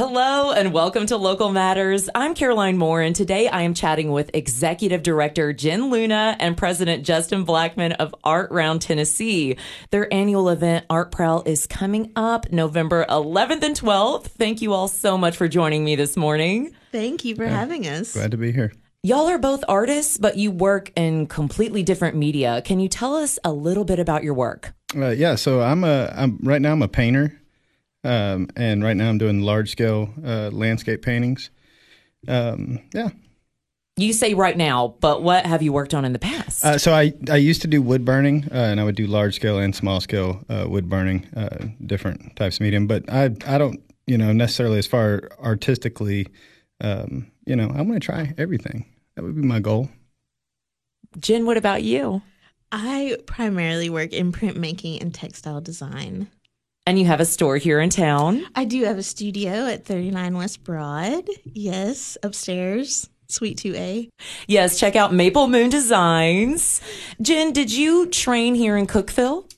Hello and welcome to Local Matters. I'm Caroline Moore, and today I am chatting with Executive Director Jen Luna and President Justin Blackman of Art Round Tennessee. Their annual event, Art Prowl, is coming up November 11th and 12th. Thank you all so much for joining me this morning. Thank you for having us. Glad to be here. Y'all are both artists, but you work in completely different media. Can you tell us a little bit about your work? So right now I'm a painter. And right now I'm doing large-scale landscape paintings. You say right now, but what have you worked on in the past? So I used to do wood burning, and I would do large-scale and small-scale wood burning, different types of medium. But I don't, necessarily as far artistically, I want to try everything. That would be my goal. Jen, what about you? I primarily work in printmaking and textile design. And you have a store here in town. I do have a studio at 39 West Broad. Yes, upstairs, Suite 2A. Yes, check out Maple Moon Designs. Jen, did you train here in Cookeville?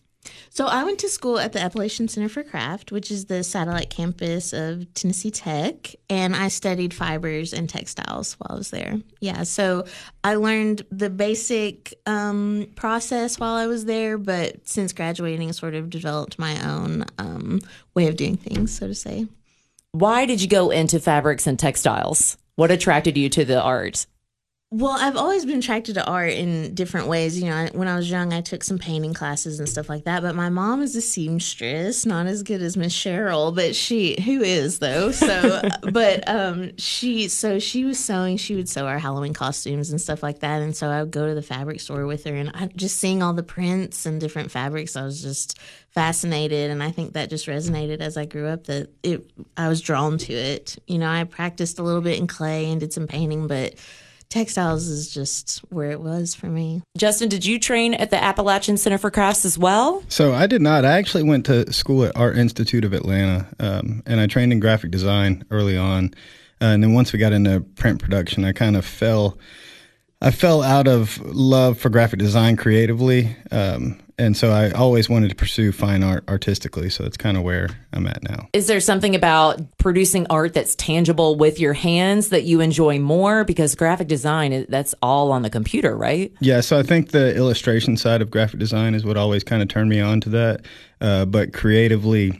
So I went to school at the Appalachian Center for Craft, which is the satellite campus of Tennessee Tech, and I studied fibers and textiles while I was there. Yeah, so I learned the basic process while I was there, but since graduating, I sort of developed my own way of doing things, so to say. Why did you go into fabrics and textiles? What attracted you to the art? Well, I've always been attracted to art in different ways. When I was young, I took some painting classes and stuff like that. But my mom is a seamstress, not as good as Miss Cheryl, but she was sewing. She would sew our Halloween costumes and stuff like that. And so I would go to the fabric store with her, and just seeing all the prints and different fabrics, I was just fascinated. And I think that just resonated as I grew up, that I was drawn to it. I practiced a little bit in clay and did some painting, but textiles is just where it was for me. Justin, did you train at the Appalachian Center for Crafts as well? So I did not. I actually went to school at Art Institute of Atlanta, and I trained in graphic design early on. And then once we got into print production, I kind of fell out of love for graphic design creatively. And so I always wanted to pursue fine art artistically. So that's kind of where I'm at now. Is there something about producing art that's tangible with your hands that you enjoy more? Because graphic design, that's all on the computer, right? Yeah. So I think the illustration side of graphic design is what always kind of turned me on to that. But creatively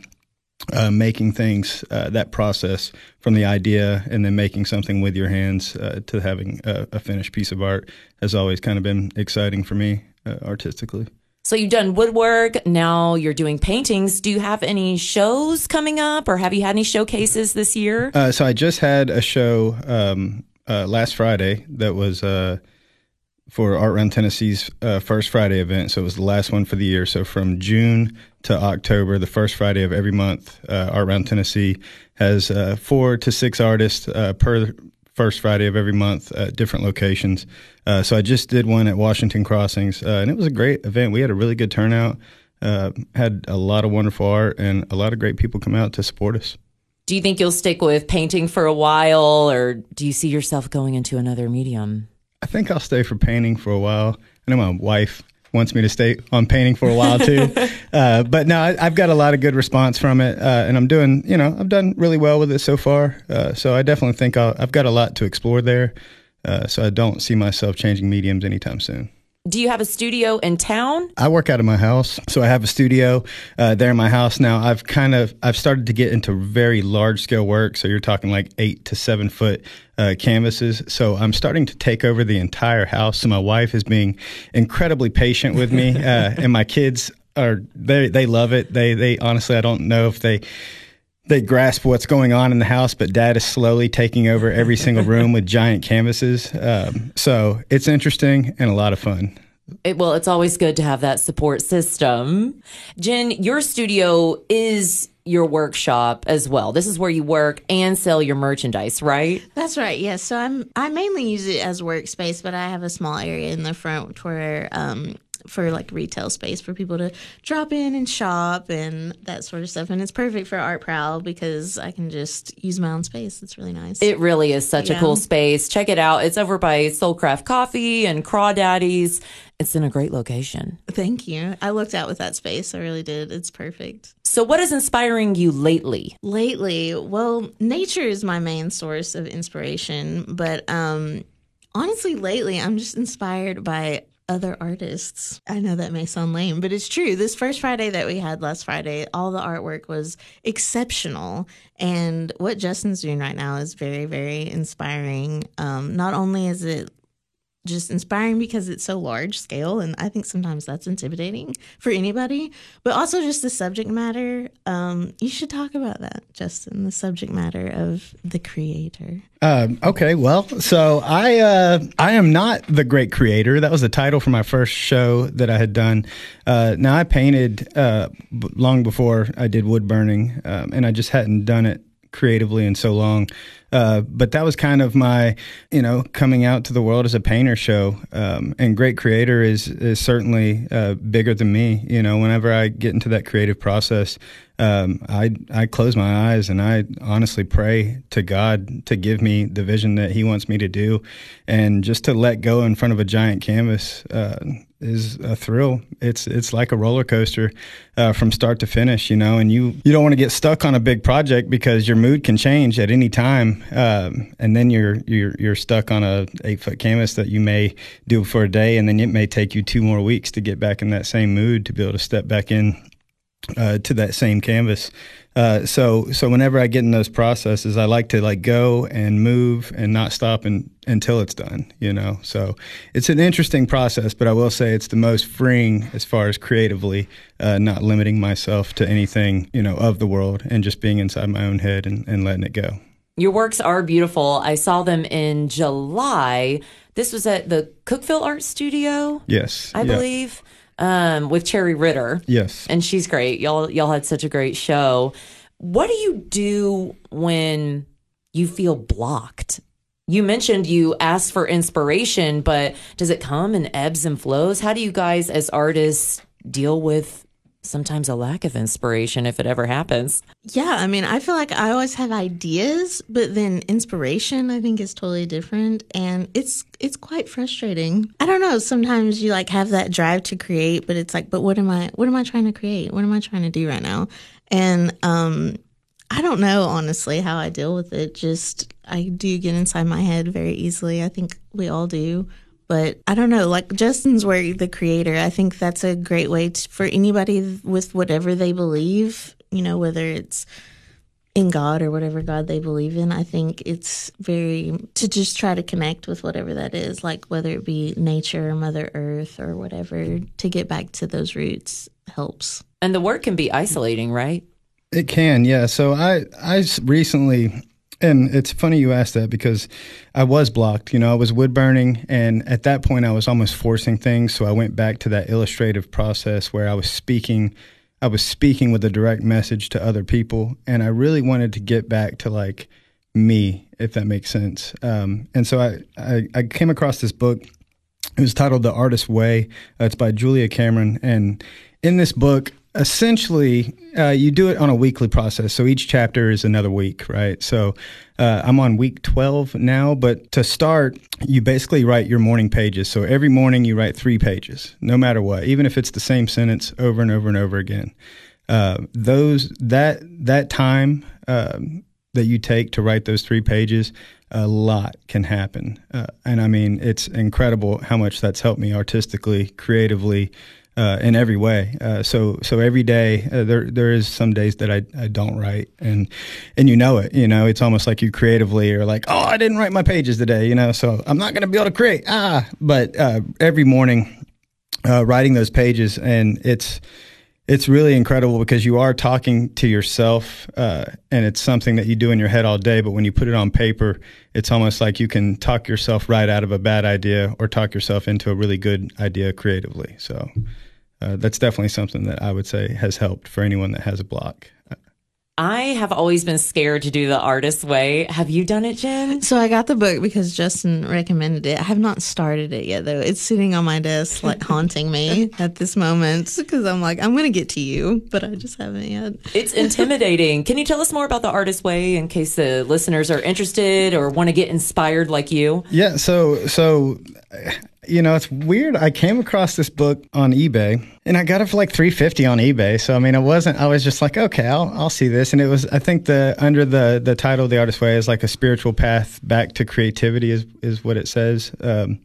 making things, that process from the idea and then making something with your hands to having a finished piece of art has always kind of been exciting for me artistically. So you've done woodwork, now you're doing paintings. Do you have any shows coming up, or have you had any showcases this year? So I just had a show last Friday that was for Art Round Tennessee's First Friday event. So it was the last one for the year. So from June to October, the first Friday of every month, Art Round Tennessee has 4 to 6 artists per first Friday of every month at different locations. So I just did one at Washington Crossings, and it was a great event. We had a really good turnout, had a lot of wonderful art, and a lot of great people come out to support us. Do you think you'll stick with painting for a while, or do you see yourself going into another medium? I think I'll stay for painting for a while. I know my wife wants me to stay on painting for a while too. But no, I've got a lot of good response from it. And I'm doing, I've done really well with it so far. So I definitely think I've got a lot to explore there. So I don't see myself changing mediums anytime soon. Do you have a studio in town? I work out of my house. So I have a studio there in my house. Now I've started to get into very large scale work. So you're talking like 8 to 7 foot canvases. So I'm starting to take over the entire house. So my wife is being incredibly patient with me and my kids they love it. They honestly, I don't know if they grasp what's going on in the house, but Dad is slowly taking over every single room with giant canvases. So it's interesting and a lot of fun. It's always good to have that support system. Jen, your studio is your workshop as well. This is where you work and sell your merchandise, right? That's right. Yes. Yeah. So I mainly use it as workspace, but I have a small area in the front where for like retail space for people to drop in and shop and that sort of stuff. And it's perfect for Art Prowl because I can just use my own space. It's really nice. It really is such a cool space. Check it out. It's over by Soulcraft Coffee and Crawdaddy's. It's in a great location. Thank you. I lucked out with that space. I really did. It's perfect. So what is inspiring you lately? Lately, well, nature is my main source of inspiration. But honestly, lately, I'm just inspired by other artists. I know that may sound lame, but it's true. This first Friday that we had last Friday, all the artwork was exceptional. And what Justin's doing right now is very, very inspiring. Not only is it just inspiring because it's so large scale, and I think sometimes that's intimidating for anybody, but also just the subject matter. You should talk about that, Justin, the subject matter of the creator. Okay, well, so I am not the great creator. That was the title for my first show that I had done. Now, I painted long before I did wood burning, and I just hadn't done it creatively in so long. But that was kind of my, coming out to the world as a painter show. And great creator is certainly bigger than me. Whenever I get into that creative process, I close my eyes and I honestly pray to God to give me the vision that He wants me to do. And just to let go in front of a giant canvas is a thrill. It's like a roller coaster from start to finish, and you don't want to get stuck on a big project because your mood can change at any time. And then you're stuck on a 8-foot canvas that you may do for a day, and then it may take you 2 more weeks to get back in that same mood to be able to step back in to that same canvas. So whenever I get in those processes, I like to go and move and not stop until it's done. So it's an interesting process, but I will say it's the most freeing as far as creatively, not limiting myself to anything of the world and just being inside my own head and letting it go. Your works are beautiful. I saw them in July. This was at the Cookeville Art Studio. Yes. I believe, with Cherry Ritter. Yes. And she's great. Y'all had such a great show. What do you do when you feel blocked? You mentioned you asked for inspiration, but does it come in ebbs and flows? How do you guys as artists deal with sometimes a lack of inspiration, if it ever happens? Yeah, I feel like I always have ideas, but then inspiration, I think, is totally different. And it's quite frustrating. I don't know. Sometimes you have that drive to create, but it's but what am I trying to create? What am I trying to do right now? And I don't know, honestly, how I deal with it. Just I do get inside my head very easily. I think we all do. But I don't know, Justin's work, the creator, I think that's a great way for anybody with whatever they believe, whether it's in God or whatever God they believe in. I think it's to just try to connect with whatever that is, whether it be nature or Mother Earth or whatever, to get back to those roots helps. And the work can be isolating, right? It can, yeah. So I recently... And it's funny you asked that because I was blocked. I was wood burning, and at that point I was almost forcing things. So I went back to that illustrative process where I was speaking with a direct message to other people, and I really wanted to get back to me, if that makes sense. And so I came across this book. It was titled The Artist's Way. It's by Julia Cameron, and in this book, essentially, you do it on a weekly process. So each chapter is another week, right? So I'm on week 12 now, but to start, you basically write your morning pages. So every morning you write 3 pages, no matter what, even if it's the same sentence over and over and over again. That time that you take to write those 3 pages, a lot can happen. And it's incredible how much that's helped me artistically, creatively, in every way. So every day there is some days that I don't write, and it's almost like you creatively are I didn't write my pages today, so I'm not going to be able to create. But every morning, writing those pages, and it's really incredible because you are talking to yourself, and it's something that you do in your head all day. But when you put it on paper, it's almost like you can talk yourself right out of a bad idea or talk yourself into a really good idea creatively. So that's definitely something that I would say has helped for anyone that has a block. I have always been scared to do The Artist's Way. Have you done it, Jen? So I got the book because Justin recommended it. I have not started it yet, though. It's sitting on my desk, haunting me at this moment because I'm I'm going to get to you, but I just haven't yet. It's intimidating. Can you tell us more about The Artist's Way in case the listeners are interested or want to get inspired like you? Yeah, so you know, it's weird. I came across this book on eBay and I got it for like $3.50 on eBay. So, I mean, I was just like, okay, I'll see this. And it was, I think under the title, The Artist's Way is like a spiritual path back to creativity is what it says. But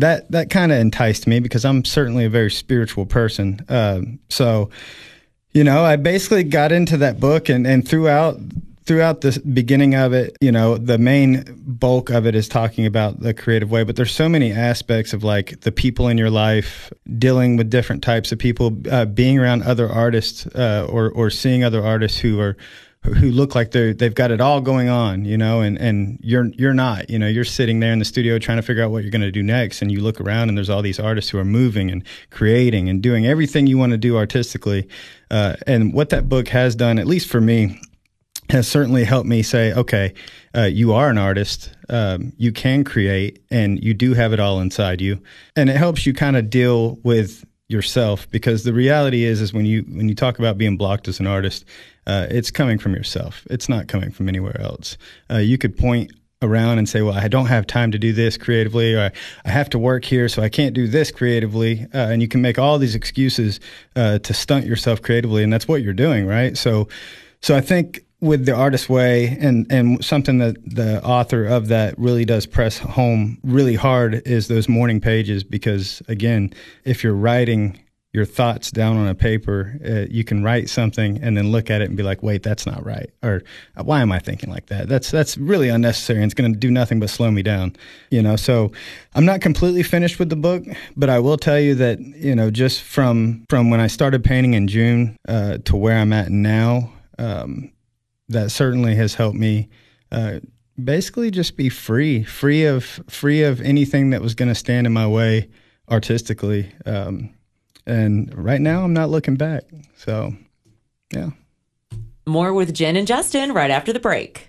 that kind of enticed me because I'm certainly a very spiritual person. So, you know, I basically got into that book and throughout the beginning of it, you know, the main bulk of it is talking about the creative way. But there's so many aspects of like the people in your life, dealing with different types of people, being around other artists or seeing other artists who look like they've got it all going on, you know, and you're not, you know, you're sitting there in the studio trying to figure out what you're going to do next. And you look around and there's all these artists who are moving and creating and doing everything you want to do artistically. And what that book has done, at least for me, has certainly helped me say, okay, you are an artist, you can create, and you do have it all inside you. And it helps you kind of deal with yourself, because the reality is when you talk about being blocked as an artist, it's coming from yourself. It's not coming from anywhere else. You could point around and say, well, I don't have time to do this creatively, or I have to work here, so I can't do this creatively. And you can make all these excuses to stunt yourself creatively, and that's what you're doing, right? So I think with The Artist's Way, and something that the author of that really does press home really hard is those morning pages, because, again, if you're writing your thoughts down on a paper, you can write something and then look at it and be like, wait, that's not right. Or why am I thinking like that? That's really unnecessary, and it's going to do nothing but slow me down. You know, so I'm not completely finished with the book, but I will tell you that, you know, just from when I started painting in June to where I'm at now, that certainly has helped me basically just be free of anything that was going to stand in my way artistically. And right now I'm not looking back. So, yeah. More with Jen and Justin right after the break.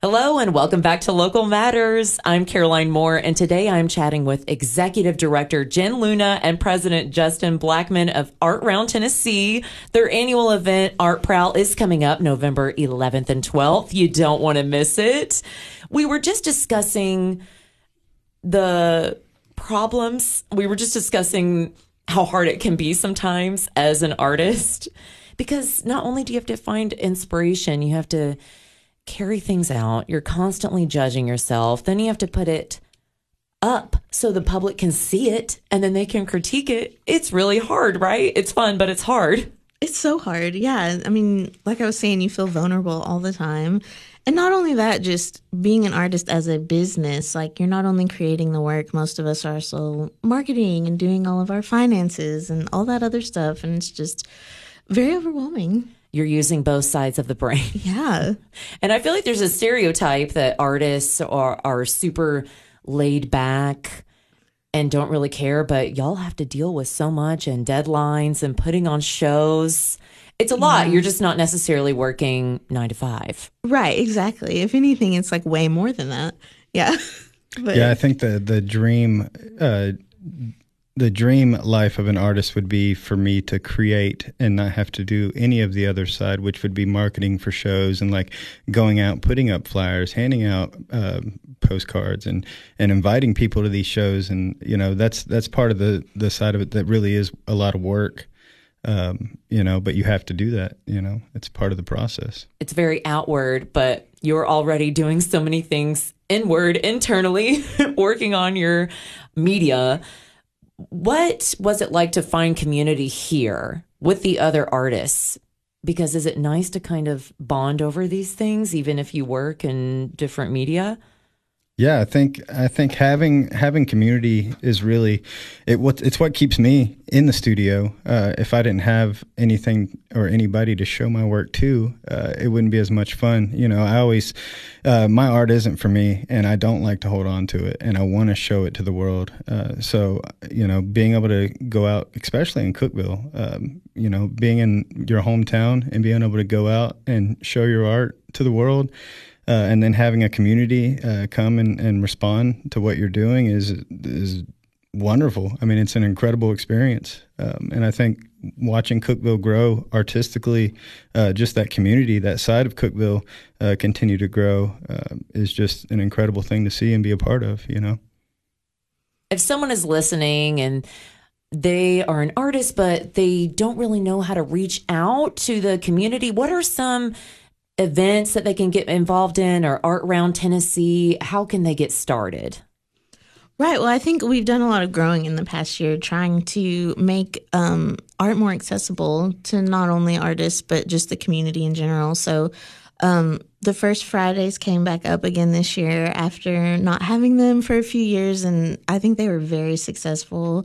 Hello and welcome back to Local Matters. I'm Caroline Moore, and today I'm chatting with Executive Director Jen Luna and President Justin Blackman of Art Round Tennessee. Their annual event, Art Prowl, is coming up November 11th and 12th. You don't want to miss it. We were just discussing the problems. We were just discussing how hard it can be sometimes as an artist, because not only do you have to find inspiration, you have to carry things out. You're constantly judging yourself. Then you have to put it up so the public can see it and then they can critique it. It's really hard, right? It's fun, but it's hard. It's so hard. Yeah. I mean, like I was saying, you feel vulnerable all the time. And not only that, just being an artist as a business, like you're not only creating the work, most of us are also marketing and doing all of our finances and all that other stuff. And it's just very overwhelming. You're using both sides of the brain. Yeah. And I feel like there's a stereotype that artists are super laid back and don't really care, but y'all have to deal with so much and deadlines and putting on shows. It's a lot. Yeah. You're just not necessarily working 9 to 5. Right, exactly. If anything, it's like way more than that. Yeah. But yeah, I think the dream life of an artist would be for me to create and not have to do any of the other side, which would be marketing for shows and like going out, putting up flyers, handing out postcards and inviting people to these shows. And, you know, that's part of the side of it that really is a lot of work, you know, but you have to do that. You know, it's part of the process. It's very outward, but you're already doing so many things inward, internally, working on your media. What was it like to find community here with the other artists? Because is it nice to kind of bond over these things, even if you work in different media? Yeah, I think having community is really it's what keeps me in the studio. If I didn't have anything or anybody to show my work to, it wouldn't be as much fun. You know, I always my art isn't for me, and I don't like to hold on to it, and I want to show it to the world. So you know, being able to go out, especially in Cookeville, you know, being in your hometown and being able to go out and show your art to the world. And then having a community come and respond to what you're doing is wonderful. I mean, it's an incredible experience. And I think watching Cookeville grow artistically, just that community, that side of Cookeville continue to grow is just an incredible thing to see and be a part of, you know. If someone is listening and they are an artist, but they don't really know how to reach out to the community, what are some events that they can get involved in, or Art Round Tennessee, how can they get started? Right. Well, I think we've done a lot of growing in the past year, trying to make art more accessible to not only artists, but just the community in general. So the First Fridays came back up again this year after not having them for a few years, and I think they were very successful.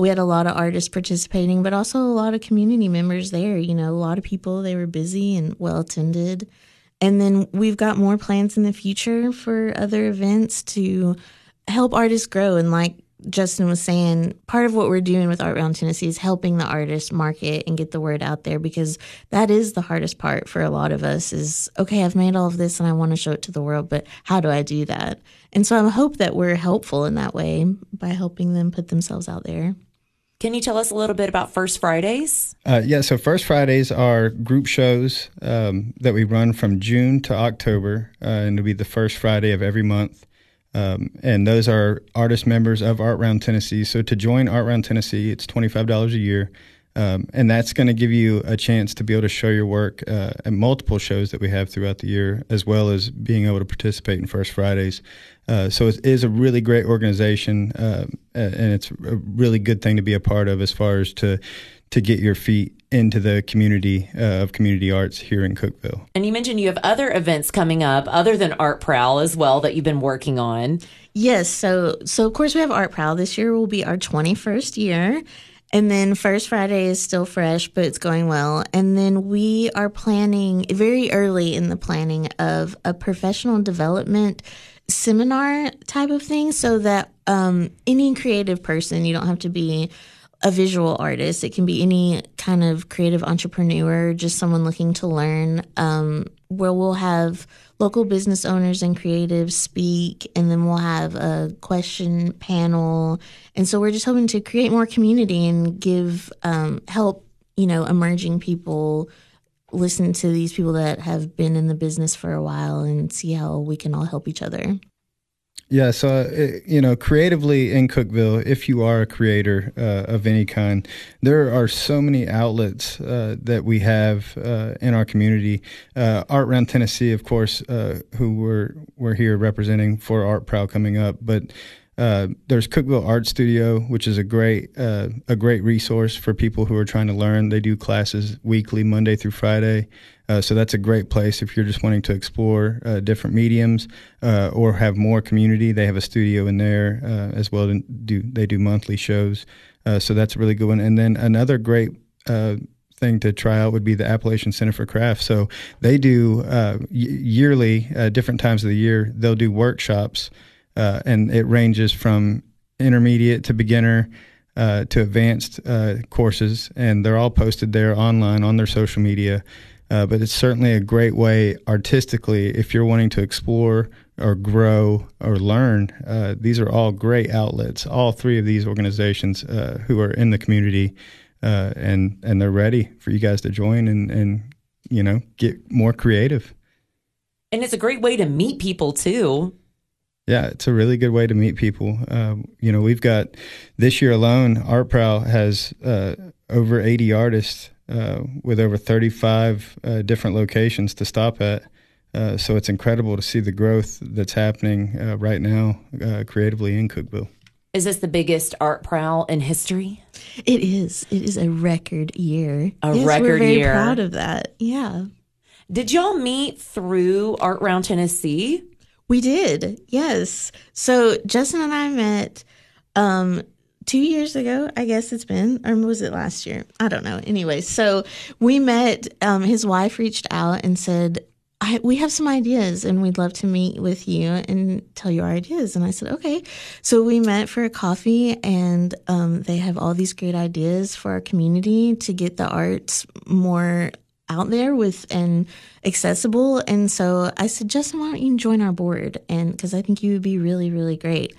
We had a lot of artists participating, but also a lot of community members there. You know, a lot of people, they were busy and well attended. And then we've got more plans in the future for other events to help artists grow. And like Justin was saying, part of what we're doing with Art Round Tennessee is helping the artists market and get the word out there, because that is the hardest part for a lot of us is, okay, I've made all of this and I want to show it to the world, but how do I do that? And so I hope that we're helpful in that way by helping them put themselves out there. Can you tell us a little bit about First Fridays? Yeah, so First Fridays are group shows that we run from June to October, and it'll be the first Friday of every month. And those are artist members of Art Round Tennessee. So to join Art Round Tennessee, it's $25 a year. And that's going to give you a chance to be able to show your work at multiple shows that we have throughout the year, as well as being able to participate in First Fridays. So it is a really great organization, and it's a really good thing to be a part of as far as to get your feet into the community of community arts here in Cookeville. And you mentioned you have other events coming up other than Art Prowl as well that you've been working on. Yes, so of course we have Art Prowl. This year will be our 21st year. And then First Friday is still fresh, but it's going well. And then we are planning, very early in the planning, of a professional development seminar type of thing, so that any creative person, you don't have to be a visual artist. It can be any kind of creative entrepreneur, just someone looking to learn, where we'll have local business owners and creatives speak, and then we'll have a question panel. And so we're just hoping to create more community and give help, you know, emerging people listen to these people that have been in the business for a while and see how we can all help each other. Yeah, so, you know, creatively in Cookeville, if you are a creator of any kind, there are so many outlets that we have in our community. Art Round Tennessee, of course, who we're here representing for Art Prowl coming up, but there's Cookeville Art Studio, which is a great resource for people who are trying to learn. They do classes weekly, Monday through Friday. So that's a great place if you're just wanting to explore different mediums or have more community. They have a studio in there as well. They do monthly shows. So that's a really good one. And then another great thing to try out would be the Appalachian Center for Craft. So they do yearly, different times of the year, they'll do workshops. And it ranges from intermediate to beginner to advanced courses, and they're all posted there online on their social media. But it's certainly a great way artistically if you're wanting to explore or grow or learn. These are all great outlets, all three of these organizations who are in the community, and they're ready for you guys to join and you know, get more creative. And it's a great way to meet people too. Yeah, it's a really good way to meet people. You know, we've got this year alone, Art Prowl has over 80 artists with over 35 different locations to stop at. So it's incredible to see the growth that's happening right now creatively in Cookeville. Is this the biggest Art Prowl in history? It is. It is a record year. Yes, we're very proud of that. Yeah. Did y'all meet through Art Round Tennessee? We did. Yes. So Justin and I met 2 years ago, I guess it's been, or was it last year? I don't know. Anyway, so we met. His wife reached out and said, we have some ideas and we'd love to meet with you and tell you our ideas. And I said, okay. So we met for a coffee, and they have all these great ideas for our community to get the arts more out there with and accessible. And so I said, Justin, why don't you join our board? And because I think you would be really, really great.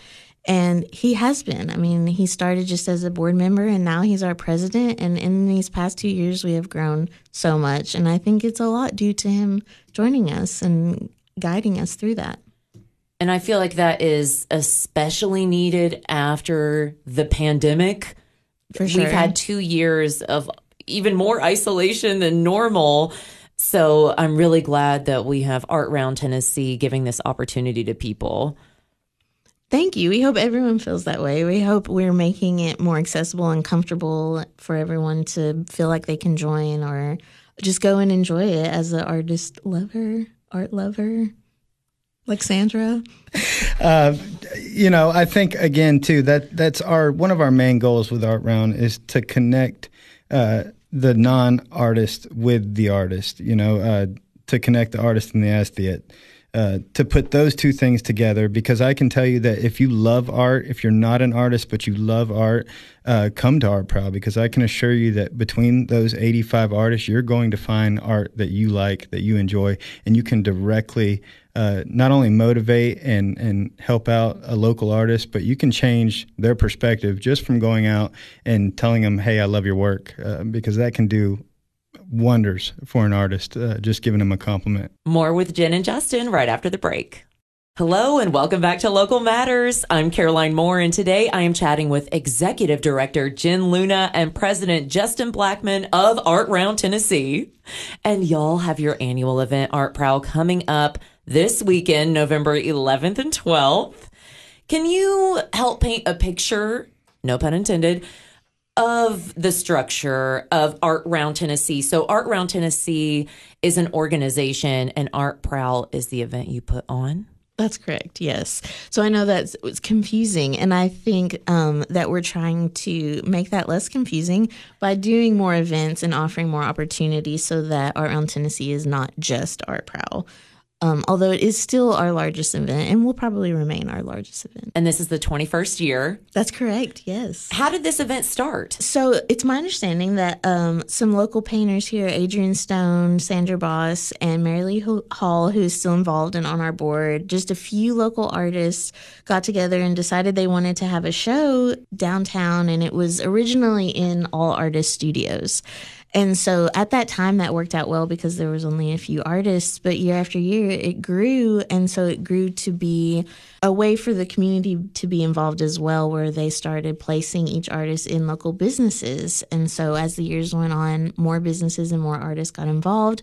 And he has been. I mean, he started just as a board member, and now he's our president. And in these past 2 years, we have grown so much. And I think it's a lot due to him joining us and guiding us through that. And I feel like that is especially needed after the pandemic. For sure. We've had 2 years of even more isolation than normal. So I'm really glad that we have Art Round Tennessee giving this opportunity to people. Thank you. We hope everyone feels that way. We hope we're making it more accessible and comfortable for everyone to feel like they can join or just go and enjoy it as an artist lover, art lover, like Sandra. You know, I think, again, too, that's one of our main goals with Art Round is to connect the non-artist with the artist, you know, to connect the artist and the aesthete. To put those two things together, because I can tell you that if you love art, if you're not an artist but you love art, come to Art Prowl, because I can assure you that between those 85 artists, you're going to find art that you like, that you enjoy, and you can directly not only motivate and help out a local artist, but you can change their perspective just from going out and telling them, hey, I love your work, because that can do wonders for an artist, just giving him a compliment. More with Jen and Justin right after the break. Hello and welcome back to Local Matters. I'm Caroline Moore, and today I am chatting with Executive Director Jen Luna and President Justin Blackman of Art Round Tennessee. And y'all have your annual event, Art Prowl, coming up this weekend, November 11th and 12th. Can you help paint a picture, no pun intended, of the structure of Art Round Tennessee? So Art Round Tennessee is an organization, and Art Prowl is the event you put on? That's correct, yes. So I know that's confusing, and I think that we're trying to make that less confusing by doing more events and offering more opportunities so that Art Round Tennessee is not just Art Prowl. Although it is still our largest event and will probably remain our largest event. And this is the 21st year. That's correct, yes. How did this event start? So it's my understanding that some local painters here, Adrian Stone, Sandra Boss, and Mary Lee Hall, who's still involved and on our board, just a few local artists got together and decided they wanted to have a show downtown, and it was originally in all artist studios. And so at that time, that worked out well because there was only a few artists, but year after year, it grew. And so it grew to be a way for the community to be involved as well, where they started placing each artist in local businesses. And so as the years went on, more businesses and more artists got involved.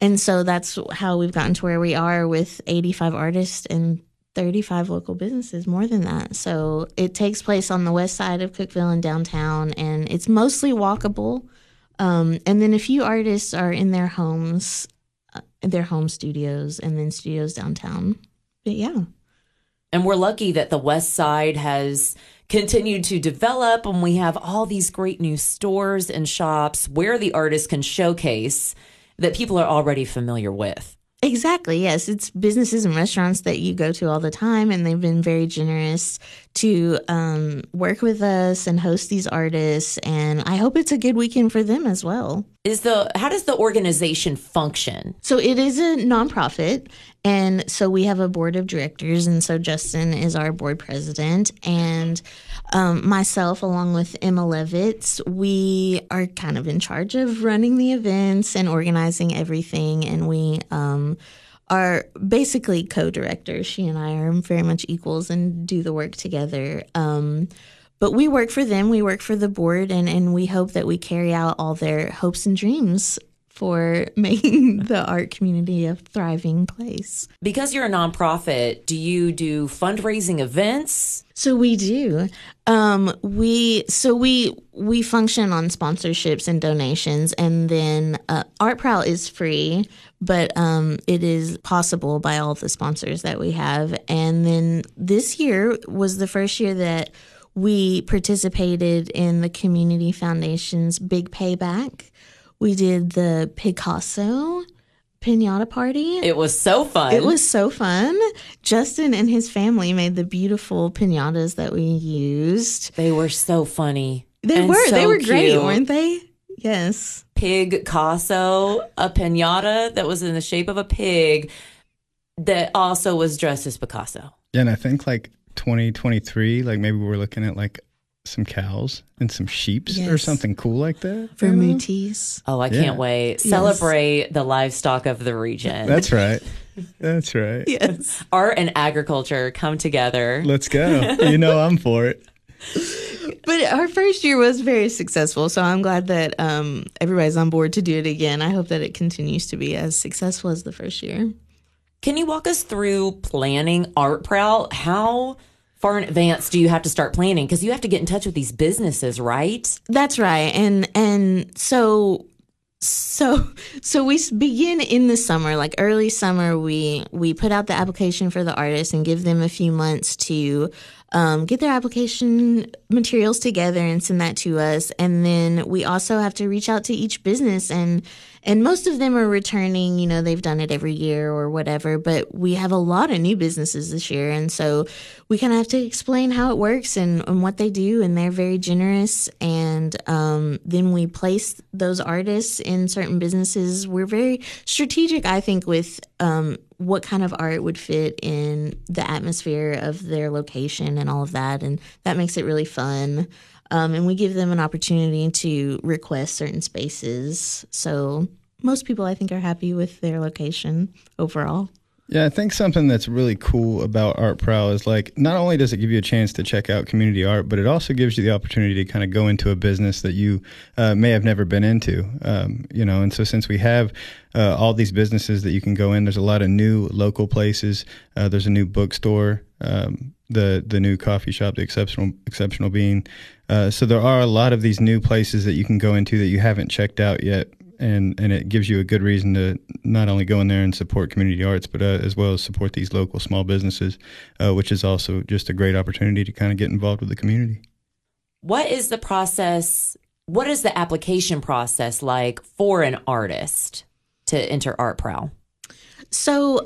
And so that's how we've gotten to where we are with 85 artists and 35 local businesses, more than that. So it takes place on the west side of Cookeville and downtown, and it's mostly walkable. And then a few artists are in their homes, their home studios, and then studios downtown. But yeah. And we're lucky that the West Side has continued to develop, and we have all these great new stores and shops where the artists can showcase that people are already familiar with. Exactly, yes. It's businesses and restaurants that you go to all the time, and they've been very generous to work with us and host these artists, and I hope it's a good weekend for them as well. How does the organization function? So it is a nonprofit, and so we have a board of directors, and so Justin is our board president, and myself, along with Emma Levitz, we are kind of in charge of running the events and organizing everything. And we are basically co-directors. She and I are very much equals and do the work together. But we work for them. We work for the board. And we hope that we carry out all their hopes and dreams for making the art community a thriving place. Because you're a nonprofit, do you do fundraising events? So we do. We function on sponsorships and donations, and then Art Prowl is free, but it is possible by all the sponsors that we have. And then this year was the first year that we participated in the Community Foundation's Big Payback. We did the Pig Casso pinata party. It was so fun. Justin and his family made the beautiful pinatas that we used. They were so funny. They were great, weren't they? Yes. Pig Casso, a pinata that was in the shape of a pig that also was dressed as Picasso. Yeah, and I think 2023, maybe we're looking at some cows and some sheeps, yes, or something cool like that. Vermouths. Oh, I can't wait. Yes. Celebrate the livestock of the region. That's right. That's right. Yes. Art and agriculture come together. Let's go. You know I'm for it. But our first year was very successful, so I'm glad that everybody's on board to do it again. I hope that it continues to be as successful as the first year. Can you walk us through planning Art Prowl? How far in advance do you have to start planning? Because you have to get in touch with these businesses, right? That's right. And so we begin in the summer, early summer. We put out the application for the artists and give them a few months to get their application materials together and send that to us. And then we also have to reach out to each business, and most of them are returning. They've done it every year or whatever, but we have a lot of new businesses this year. And so we kind of have to explain how it works and what they do. And they're very generous. And then we place those artists in certain businesses. We're very strategic, I think, with what kind of art would fit in the atmosphere of their location and all of that. And that makes it really fun. And we give them an opportunity to request certain spaces. So most people, I think, are happy with their location overall. Yeah, I think something that's really cool about Art Prowl is not only does it give you a chance to check out community art, but it also gives you the opportunity to kind of go into a business that you may have never been into, And so since we have all these businesses that you can go in, there's a lot of new local places. There's a new bookstore, the new coffee shop, the Exceptional Bean. So there are a lot of these new places that you can go into that you haven't checked out yet. And it gives you a good reason to not only go in there and support community arts, but as well as support these local small businesses, which is also just a great opportunity to kind of get involved with the community. What is the process? What is the application process like for an artist to enter Art Prowl? So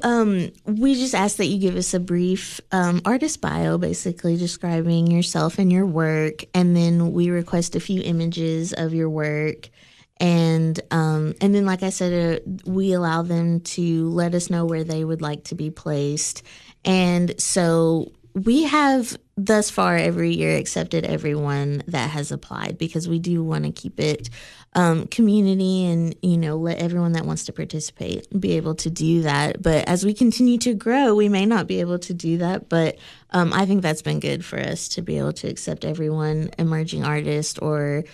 we just ask that you give us a brief artist bio, basically describing yourself and your work. And then we request a few images of your work. And then, like I said, we allow them to let us know where they would like to be placed. And so we have thus far every year accepted everyone that has applied, because we do want to keep it community and, let everyone that wants to participate be able to do that. But as we continue to grow, we may not be able to do that. But I think that's been good for us to be able to accept everyone, emerging artist or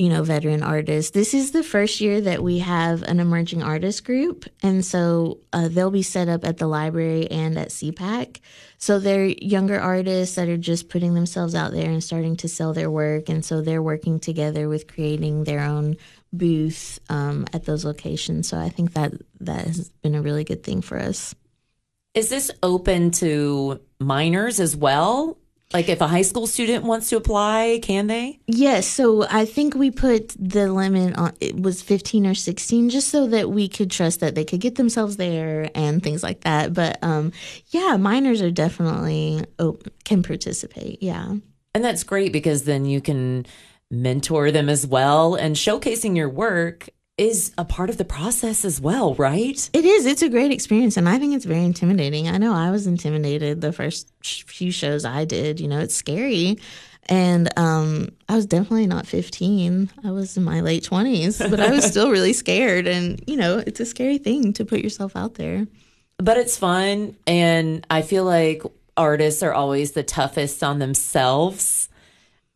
veteran artists. This is the first year that we have an emerging artist group. And so they'll be set up at the library and at CPAC. So they're younger artists that are just putting themselves out there and starting to sell their work. And so they're working together with creating their own booth at those locations. So I think that has been a really good thing for us. Is this open to minors as well? If a high school student wants to apply, can they? Yes. So I think we put the limit on, it was 15 or 16, just so that we could trust that they could get themselves there and things like that. But minors are definitely can participate. Yeah. And that's great, because then you can mentor them as well. And showcasing your work is a part of the process as well, right? It is. It's a great experience, and I think it's very intimidating. I know I was intimidated the first few shows I did. It's scary, and I was definitely not 15. I was in my late 20s, but I was still really scared, and, it's a scary thing to put yourself out there. But it's fun, and I feel like artists are always the toughest on themselves.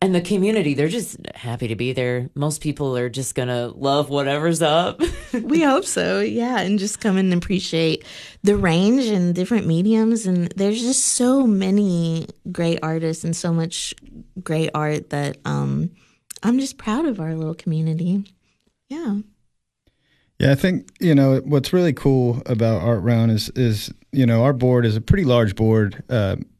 And the community, they're just happy to be there. Most people are just going to love whatever's up. We hope so, yeah, and just come and appreciate the range and different mediums. And there's just so many great artists and so much great art that I'm just proud of our little community. Yeah. Yeah, I think, you know, what's really cool about Art Round is you know, our board is a pretty large board.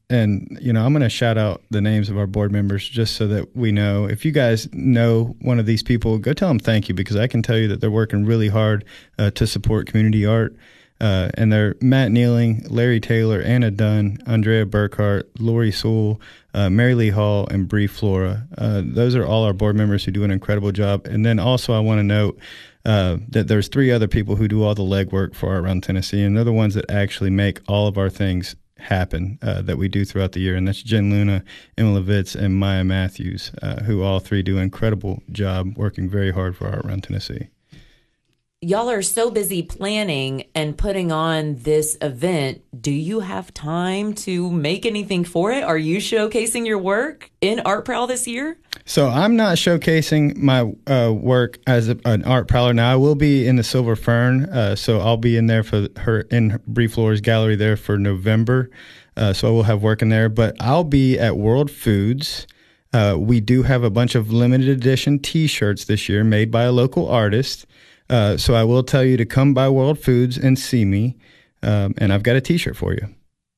And, you know, I'm going to shout out the names of our board members just so that we know. If you guys know one of these people, go tell them thank you, because I can tell you that they're working really hard to support community art. And they're Matt Neeling, Larry Taylor, Anna Dunn, Andrea Burkhart, Lori Sewell, Mary Lee Hall, and Bree Flora. Those are all our board members who do an incredible job. And then also I want to note that there's three other people who do all the legwork for Art Round Tennessee, and they're the ones that actually make all of our things happen that we do throughout the year, and that's Jen Luna, Emma Levitz, and Maya Matthews, who all three do an incredible job working very hard for Art Round Tennessee. Y'all are so busy planning and putting on this event. Do you have time to make anything for it? Are you showcasing your work in Art Prowl this year? So I'm not showcasing my work as an art prowler now. I will be in the Silver Fern, so I'll be in there for her in Bree Flora's gallery there for November. So I will have work in there, but I'll be at World Foods. We do have a bunch of limited edition T-shirts this year made by a local artist. So I will tell you to come by World Foods and see me, and I've got a T-shirt for you.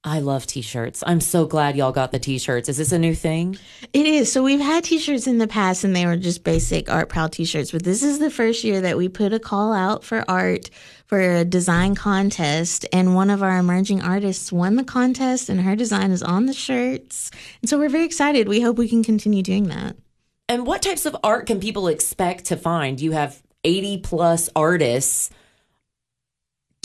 I love T-shirts. I'm so glad y'all got the T-shirts. Is this a new thing? It is. So we've had T-shirts in the past, and they were just basic Art Prowl T-shirts. But this is the first year that we put a call out for art for a design contest. And one of our emerging artists won the contest, and her design is on the shirts. And so we're very excited. We hope we can continue doing that. And what types of art can people expect to find? You have 80-plus artists.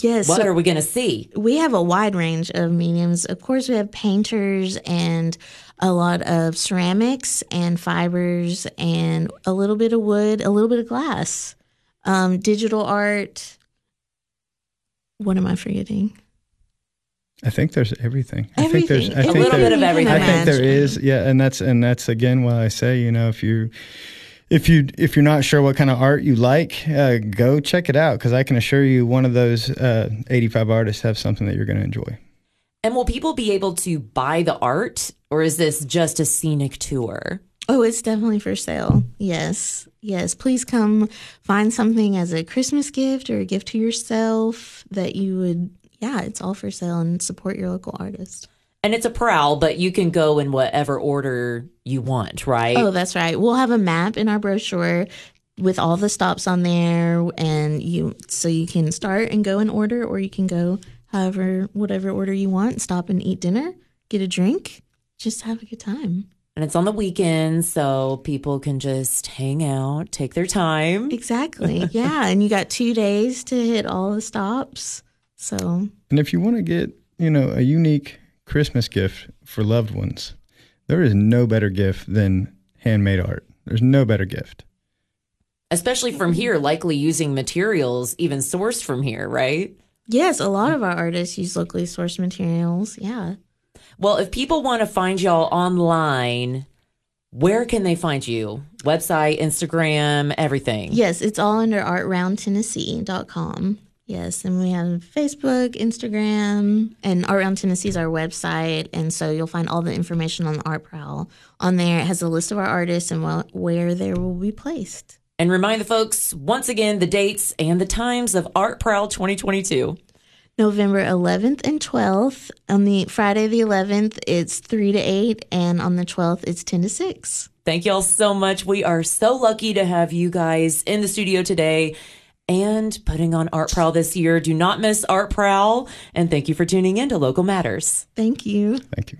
Yes. What are we going to see? We have a wide range of mediums. Of course, we have painters and a lot of ceramics and fibers and a little bit of wood, a little bit of glass, digital art. What am I forgetting? I think there's everything. I think there's a little bit of everything. I think there is. Yeah. And that's again why I say, you know, if you're not sure what kind of art you like, go check it out, because I can assure you one of those 85 artists have something that you're going to enjoy. And will people be able to buy the art, or is this just a scenic tour? Oh, it's definitely for sale. Yes. Yes. Please come find something as a Christmas gift or a gift to yourself that you would. Yeah, it's all for sale, and support your local artist. And it's a prowl, but you can go in whatever order you want, right? Oh, that's right. We'll have a map in our brochure with all the stops on there, and so you can start and go in order, or you can go whatever order you want, stop and eat dinner, get a drink, just have a good time. And it's on the weekend, so people can just hang out, take their time. Exactly. Yeah, and you got 2 days to hit all the stops. So, and if you want to get, you know, a unique Christmas gift for loved ones, there is no better gift than handmade art. There's no better gift. Especially from here, likely using materials even sourced from here, right? Yes, a lot of our artists use locally sourced materials, yeah. Well, if people want to find y'all online, where can they find you? Website, Instagram, everything? Yes, it's all under artroundtennessee.com. Yes, and we have Facebook, Instagram, and Art Round Tennessee is our website, and so you'll find all the information on Art Prowl. On there, it has a list of our artists and where they will be placed. And remind the folks, once again, the dates and the times of Art Prowl 2022. November 11th and 12th. On the Friday the 11th, it's 3 to 8, and on the 12th, it's 10 to 6. Thank y'all so much. We are so lucky to have you guys in the studio today and putting on Art Prowl this year. Do not miss Art Prowl, and thank you for tuning in to Local Matters. Thank you. Thank you.